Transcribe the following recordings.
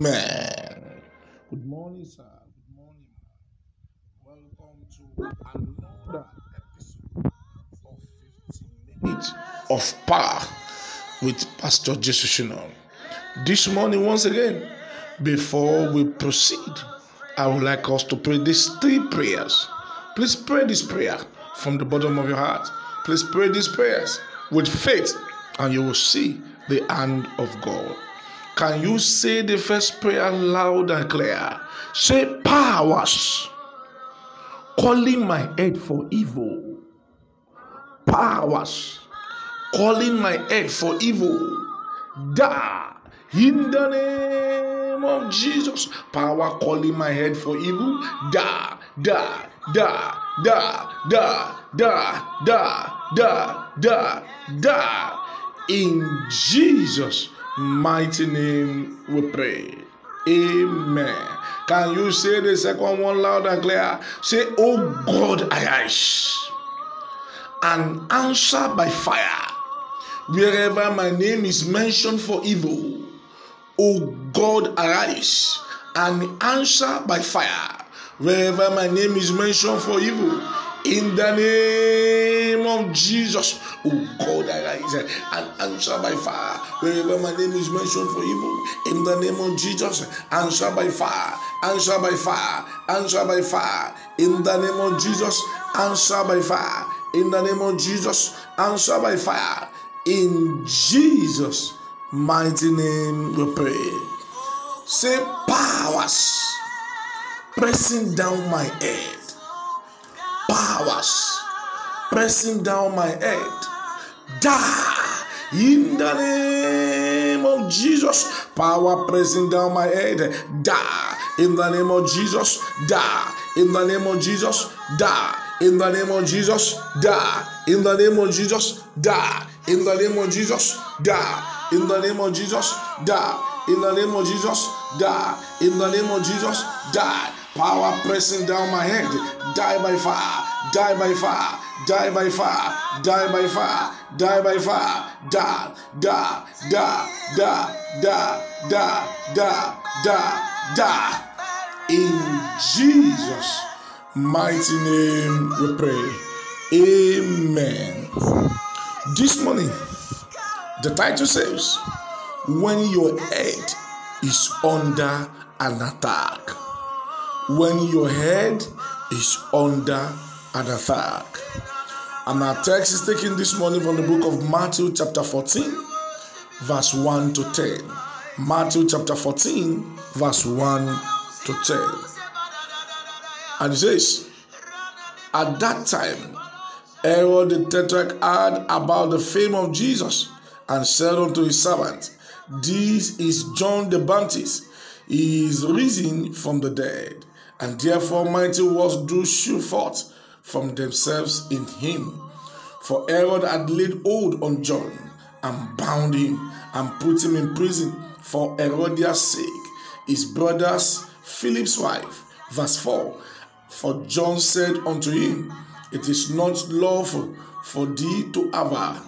Amen. Good morning, sir. Good morning. Welcome to another episode of 15 Minutes of Power with Pastor Jesusina. This morning, once again, before we proceed, I would like us to pray these three prayers. Please pray this prayer from the bottom of your heart. Please pray these prayers with faith, and you will see the hand of God. Can you say the first prayer loud and clear? Say, powers calling my head for evil. Powers calling my head for evil. Die in the name of Jesus. Power calling my head for evil. Die, die, die, die, die, die, die, die, die, die. In Jesus' mighty name we pray. Amen. Can you say the second one loud and clear? Say, oh God, arise and answer by fire. Wherever my name is mentioned for evil, oh God, arise and answer by fire. Wherever my name is mentioned for evil, in the name of Jesus, oh God, arise and answer by fire. Wherever my name is mentioned for evil, in the name of Jesus, answer by fire, answer by fire, answer by fire. In the name of Jesus, answer by fire. In the name of Jesus, answer by fire. In Jesus' mighty name we pray. Say, powers pressing down my head. Powers pressing down my head. Die in the name of Jesus. Power pressing down my head. Die in the name of Jesus. Die in the name of Jesus. Die in the name of Jesus. Die in the name of Jesus. Die in the name of Jesus. Die in the name of Jesus. Die in the name of Jesus. Die in the name of Jesus. Die. Power pressing down my head. Die by fire. Die by fire. Die by fire. Die by fire. Die by fire. Die. Die. Die. Die. Die. Die. Die. Die. Die. In Jesus' mighty name we pray. Amen. This morning, the title says, when your head is under an attack. When your head is under an attack. And our text is taken this morning from the book of Matthew chapter 14, verse 1 to 10. Matthew chapter 14, verse 1 to 10. And it says, at that time, Herod the Tetrarch heard about the fame of Jesus and said unto his servants, this is John the Baptist. He is risen from the dead. And therefore mighty works do shew forth from themselves in him. For Herod had laid hold on John, and bound him, and put him in prison for Herodias' sake, his brother's Philip's wife. Verse 4, for John said unto him, it is not lawful for thee to have.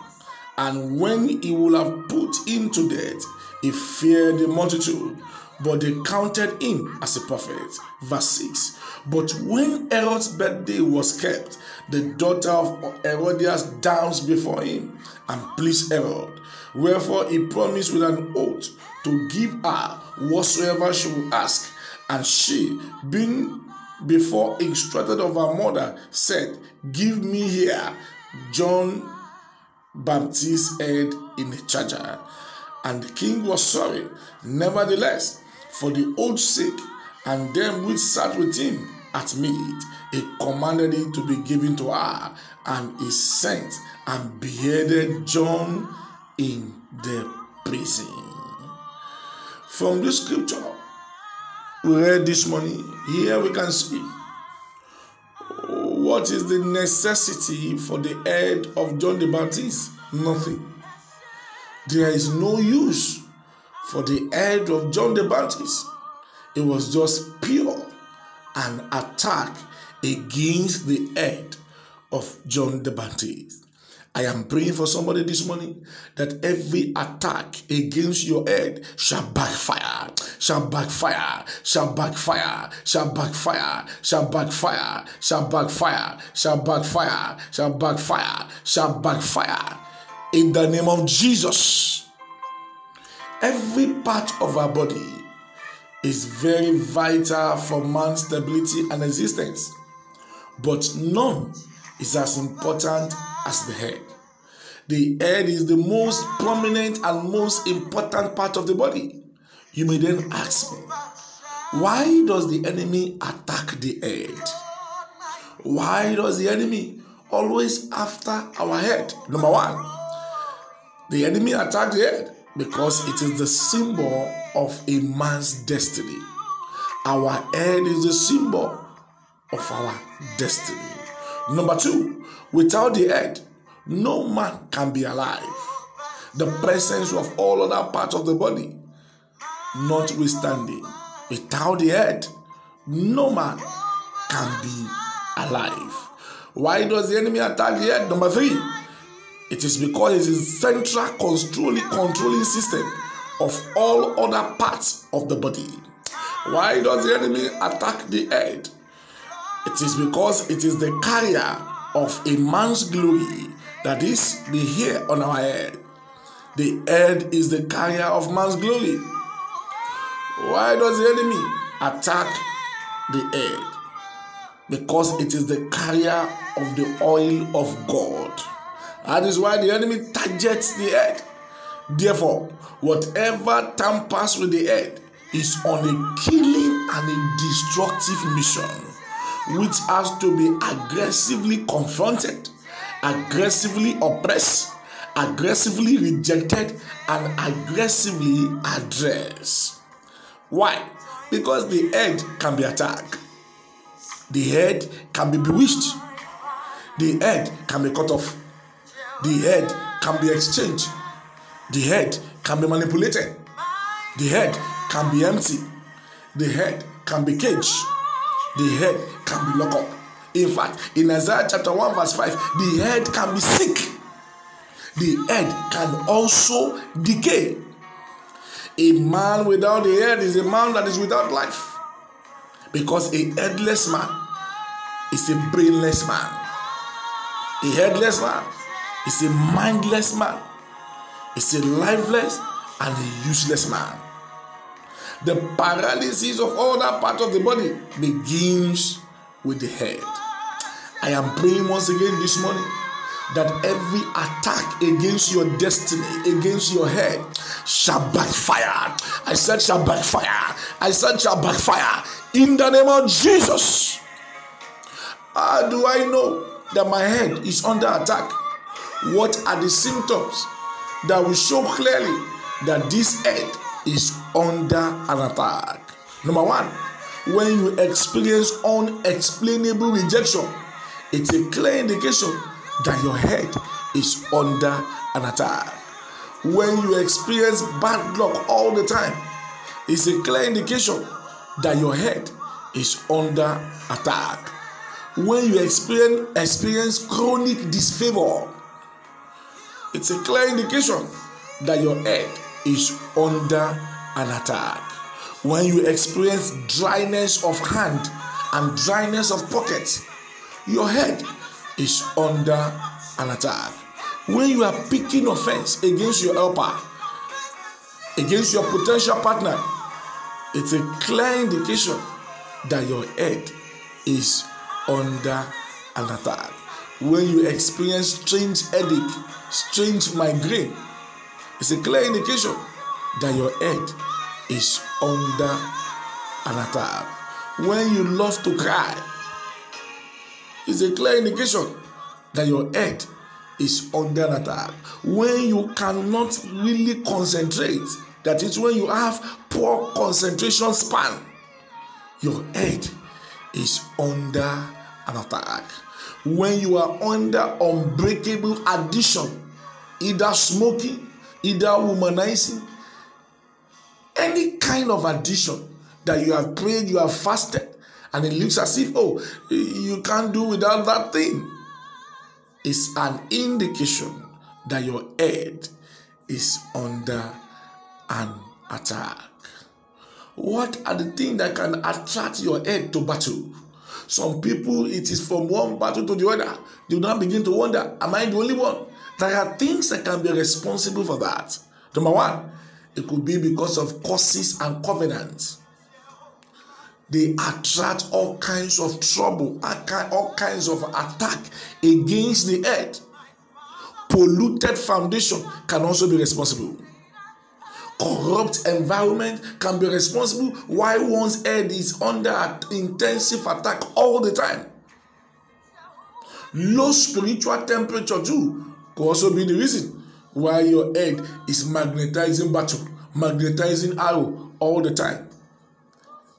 And when he would have put him to death, he feared the multitude, but they counted him as a prophet. Verse 6. But when Herod's birthday was kept, the daughter of Herodias danced before him and pleased Herod. Wherefore he promised with an oath to give her whatsoever she would ask. And she, being before instructed of her mother, said, give me here John Baptist's head in a charger. And the king was sorry. Nevertheless, for the oath's sake, and them which sat with him at meat, he commanded it to be given to her, and he sent and beheaded John in the prison. From this scripture we read this morning, here we can see what is the necessity for the head of John the Baptist? Nothing. There is no use for the head of John the Baptist. It was just pure an attack against the head of John the Baptist. I am praying for somebody this morning that every attack against your head shall backfire, shall backfire, shall backfire, shall backfire, shall backfire, shall backfire, shall backfire, shall backfire, shall backfire. In the name of Jesus, every part of our body is very vital for man's stability and existence, but none is as important as the head. The head is the most prominent and most important part of the body. You may then ask me, why does the enemy attack the head? Why does the enemy always after our head? Number one, the enemy attacked the head because it is the symbol of a man's destiny. Our head is the symbol of our destiny. Number two, without the head, no man can be alive. The presence of all other parts of the body notwithstanding, without the head, no man can be alive. Why does the enemy attack the head? Number three, it is because it is the central controlling system of all other parts of the body. Why does the enemy attack the head? It is because it is the carrier of a man's glory, that is the hair on our head. The head is the carrier of man's glory. Why does the enemy attack the head? Because it is the carrier of the oil of God. That is why the enemy targets the head. Therefore, whatever tampers with the head is on a killing and a destructive mission, which has to be aggressively confronted, aggressively oppressed, aggressively rejected, and aggressively addressed. Why? Because the head can be attacked. The head can be bewitched. The head can be cut off. The head can be exchanged. The head can be manipulated. The head can be empty. The head can be caged. The head can be locked up. In fact, in Isaiah chapter 1 verse 5, the head can be sick. The head can also decay. A man without the head is a man that is without life, because a headless man is a brainless man. A headless man is a mindless man. It's a lifeless and a useless man. The paralysis of all that part of the body begins with the head. I am praying once again this morning that every attack against your destiny, against your head, shall backfire. I said shall backfire. I said shall backfire. In the name of Jesus. How do I know that my head is under attack? What are the symptoms that will show clearly that this head is under an attack? Number one, when you experience unexplainable rejection, it's a clear indication that your head is under an attack. When you experience bad luck all the time, it's a clear indication that your head is under attack. When you experience chronic disfavor, it's a clear indication that your head is under an attack. When you experience dryness of hand and dryness of pocket, your head is under an attack. When you are picking offense against your helper, against your potential partner, it's a clear indication that your head is under an attack. When you experience strange headache, strange migraine, it's a clear indication that your head is under an attack. When you love to cry, it's a clear indication that your head is under an attack. When you cannot really concentrate, that is when you have poor concentration span, your head is under an attack. When you are under unbreakable addiction, either smoking, either womanizing, any kind of addiction that you have prayed, you have fasted, and it looks as if, you can't do without that thing. is an indication that your head is under an attack. What are the things that can attract your head to battle? Some people, it is from one battle to the other. You now begin to wonder, am I the only one? There are things that can be responsible for that. Number one, it could be because of curses and covenants. They attract all kinds of trouble, all kinds of attack against the head. Polluted foundation can also be responsible. Corrupt environment can be responsible why one's head is under intensive attack all the time. Low spiritual temperature too could also be the reason why your head is magnetizing battle, magnetizing arrow all the time.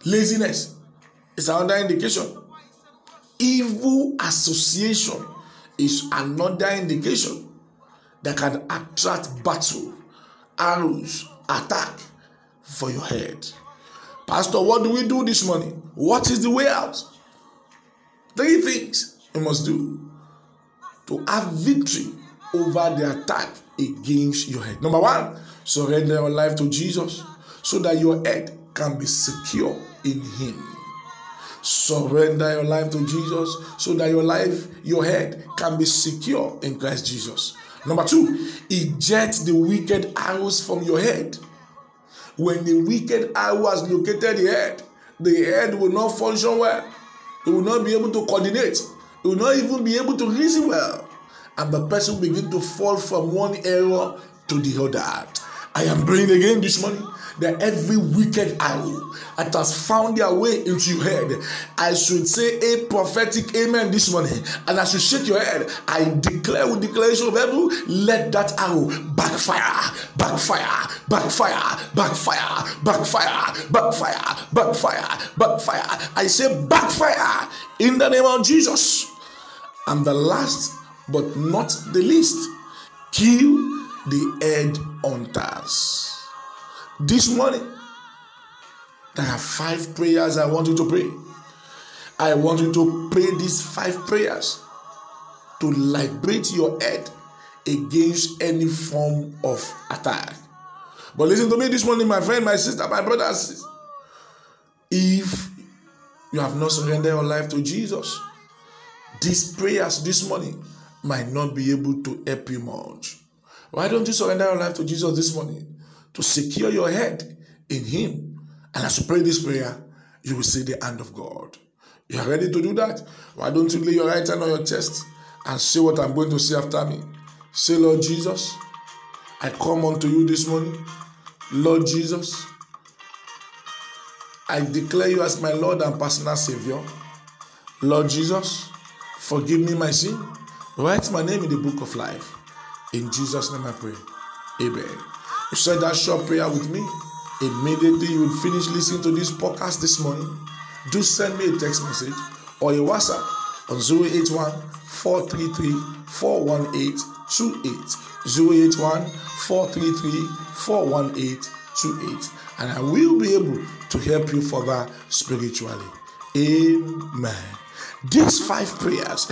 Laziness is another indication. Evil association is another indication that can attract battle, arrows, attack for your head. Pastor, what do we do this morning? What is the way out? Three things you must do to have victory over the attack against your head. Number one, surrender your life to Jesus so that your head can be secure in Him. Surrender your life to Jesus so that your head can be secure in Christ Jesus. Number two, eject the wicked arrows from your head. When the wicked arrow has located the head will not function well. It will not be able to coordinate. It will not even be able to reason well. And the person will begin to fall from one error to the other. I am praying again this morning that every wicked arrow that has found their way into your head, I should say a prophetic amen this morning. And I should shake your head. I declare with declaration of heaven, let that arrow backfire, backfire, backfire, backfire, backfire, backfire, backfire, backfire. I say backfire in the name of Jesus. And the last but not the least, kill the head hunters. This morning, there are 5 prayers I want you to pray. I want you to pray these 5 prayers to liberate your head against any form of attack. But listen to me this morning, my friend, my sister, my brothers. If you have not surrendered your life to Jesus, these prayers this morning might not be able to help you much. Why don't you surrender your life to Jesus this morning? To secure your head in Him. And as you pray this prayer, you will see the hand of God. You are ready to do that? Why don't you lay your right hand on your chest and say what I'm going to say after me? Say, Lord Jesus, I come unto you this morning. Lord Jesus, I declare you as my Lord and personal Savior. Lord Jesus, forgive me my sin. Write my name in the book of life. In Jesus' name I pray. Amen. You said that short prayer with me. Immediately you will finish listening to this podcast this morning. Do send me a text message or a WhatsApp on 081-433-418-28. 081-433-418-28. And I will be able to help you further spiritually. Amen. These 5 prayers,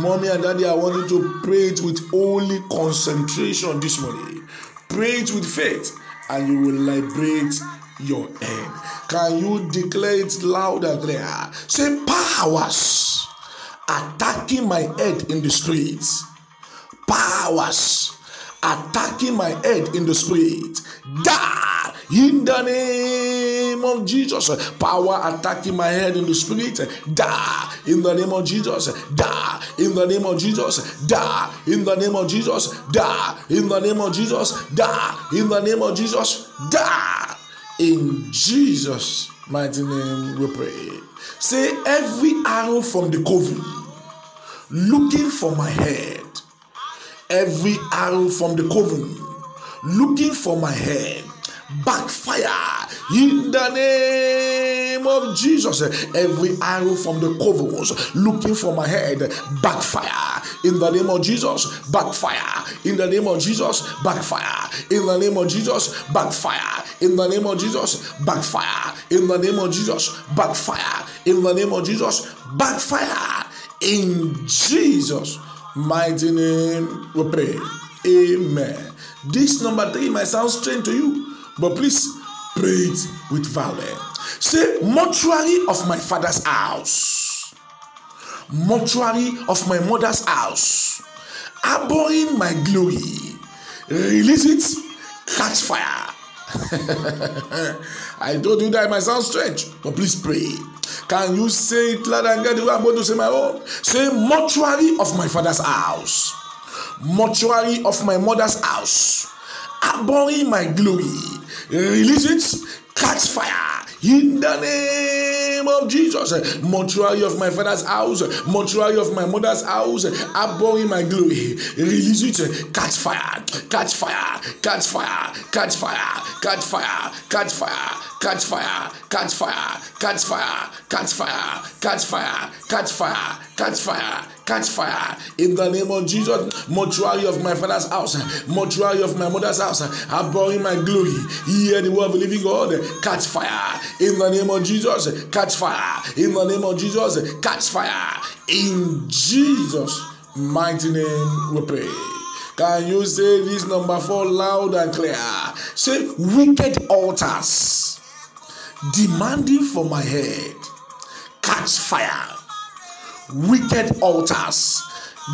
mommy and daddy, I want you to pray it with holy concentration this morning. Pray it with faith and you will liberate your head. Can you declare it loud and clear? Say, powers attacking my head in the streets. Powers attacking my head in the streets. Die in the name of Jesus. Power attacking my head in the spirit. Die in the name of Jesus. Die in the name of Jesus. Die in the name of Jesus. Die in the name of Jesus. Die in the name of Jesus. Die in Jesus' mighty name we pray. Say, every arrow from the coven looking for my head. Every arrow from the coven looking for my head, backfire in the name of Jesus. Every arrow from the covens looking for my head, backfire in the name of Jesus. Backfire in the name of Jesus. Backfire in the name of Jesus. Backfire in the name of Jesus. Backfire in the name of Jesus. Backfire in the name of Jesus. Backfire in Jesus' mighty name we pray. Amen. This number 3 might sound strange to you, but please pray it with valor. Say, mortuary of my father's house, mortuary of my mother's house, abhorring my glory, release it, catch fire. I told you that it might sound strange, but please pray. Can you say it loud and get the way I'm going to say my own? Say, mortuary of my father's house, mortuary of my mother's house, abhorring my glory, release it, catch fire. In the name of Jesus, mortuary of my father's house, mortuary of my mother's house, abhorring my glory, release it, catch fire, catch fire, catch fire, catch fire, catch fire, catch fire, catch fire, catch fire, catch fire, catch fire, catch fire, catch fire, catch fire, catch fire. In the name of Jesus, mortuary of my father's house, mortuary of my mother's house, abhorring my glory, hear the word of the living God, catch fire. In the name of Jesus, catch fire. In the name of Jesus, catch fire. In Jesus' mighty name we pray. Can you say this number 4 loud and clear? Say, wicked altars demanding for my head, catch fire. Wicked altars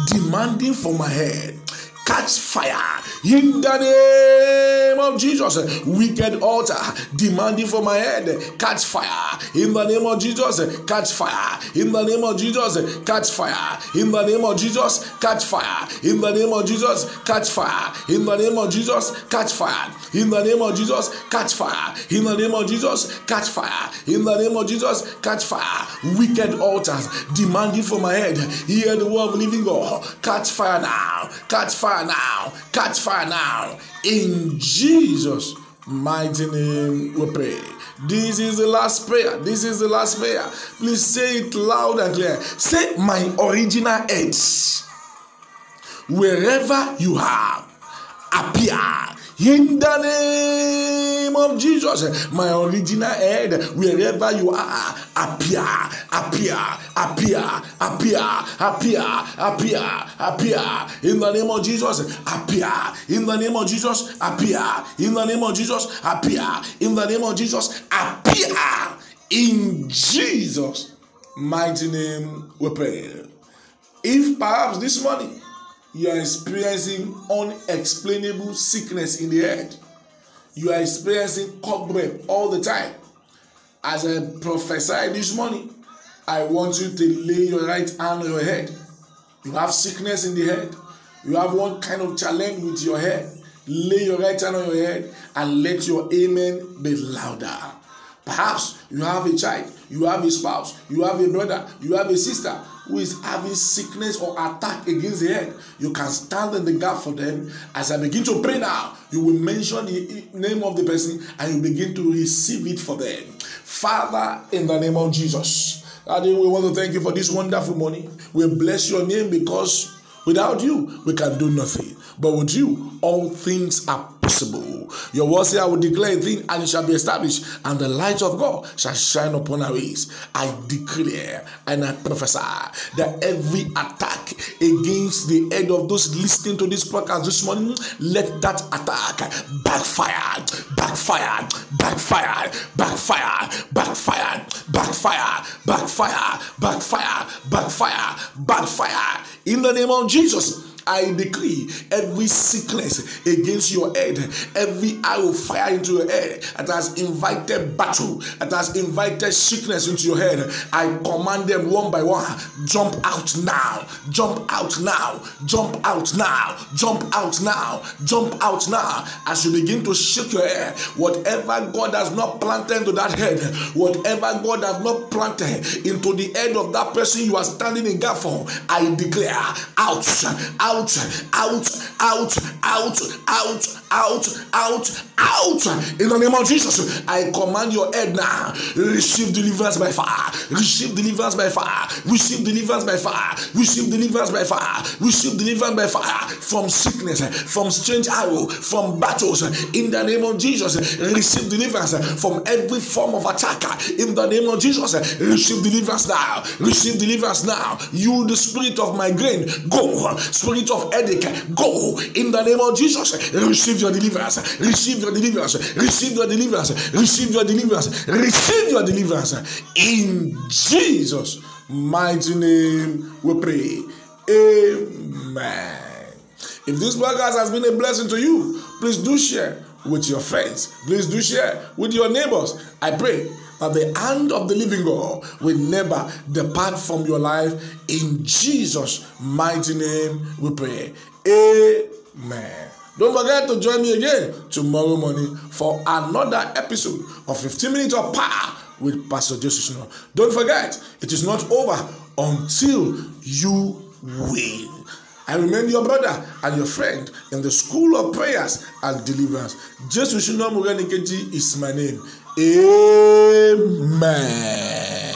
demanding for my head, catch fire. In the name of Jesus, wicked altar demanding for my head, catch fire. In the name of Jesus, catch fire. In the name of Jesus, catch fire. In the name of Jesus, catch fire. In the name of Jesus, catch fire. In the name of Jesus, catch fire. In the name of Jesus, catch fire. In the name of Jesus, catch fire. In the name of Jesus, catch fire. Wicked altars demanding for my head, hear the word of living God, catch fire now, catch fire now, catch fire now. In Jesus' mighty name we pray. This is the last prayer. This is the last prayer. Please say it loud and clear. Say, my original head, wherever you are, appear. In the name of Jesus, my original head, wherever you are, appear, appear, appear, appear, appear, appear, appear. In the name of Jesus, appear. In the name of Jesus, appear. In the name of Jesus, appear. In the name of Jesus, appear. In Jesus' mighty name we pray. If perhaps this morning you are experiencing unexplainable sickness in the head, you are experiencing cobweb all the time, as I prophesy this morning, I want you to lay your right hand on your head. You have sickness in the head. You have one kind of challenge with your head. Lay your right hand on your head and let your amen be louder. Perhaps you have a child, you have a spouse, you have a brother, you have a sister who is having sickness or attack against the head. You can stand in the gap for them. As I begin to pray now, you will mention the name of the person and you begin to receive it for them. Father, in the name of Jesus, Daddy, we want to thank you for this wonderful morning. We bless your name because without you, we can do nothing. But with you, all things are possible. Your word says, I will declare a thing and it shall be established, and the light of God shall shine upon our ways. I declare and I prophesy that every attack against the head of those listening to this podcast this morning, let that attack backfire, backfire, backfire, backfire, backfire, backfire, backfire, backfire, backfire, backfire. In the name of Jesus, I decree every sickness against your head, every arrow fire into your head that has invited battle, that has invited sickness into your head, I command them one by one, jump out now, jump out now, jump out now, jump out now, jump out now. As you begin to shake your head, whatever God has not planted to that head, whatever God has not planted into the head of that person you are standing in gap for, I declare out, out, out. In the name of Jesus, I command your head now. Receive deliverance by fire. Receive deliverance by fire. Receive deliverance by fire. Receive deliverance by fire. Receive deliverance by fire from sickness, from strange arrow, from battles. In the name of Jesus, receive deliverance from every form of attacker. In the name of Jesus, receive deliverance now. Receive deliverance now. You, the spirit of migraine, go. Spirit of headache, go. In the name of Jesus, receive your deliverance. Receive your deliverance. Receive your deliverance. Receive your deliverance. Receive your deliverance. In Jesus' mighty name we pray. Amen. If this podcast has been a blessing to you, please do share with your friends. Please do share with your neighbors. I pray that the hand of the living God will never depart from your life. In Jesus' mighty name we pray. Amen. Don't forget to join me again tomorrow morning for another episode of 15 Minutes of Power with Pastor Jesusina. Don't forget, it is not over until you win. I remain your brother and your friend in the School of Prayers and Deliverance. Jesusina Murenikeji is my name. Amen.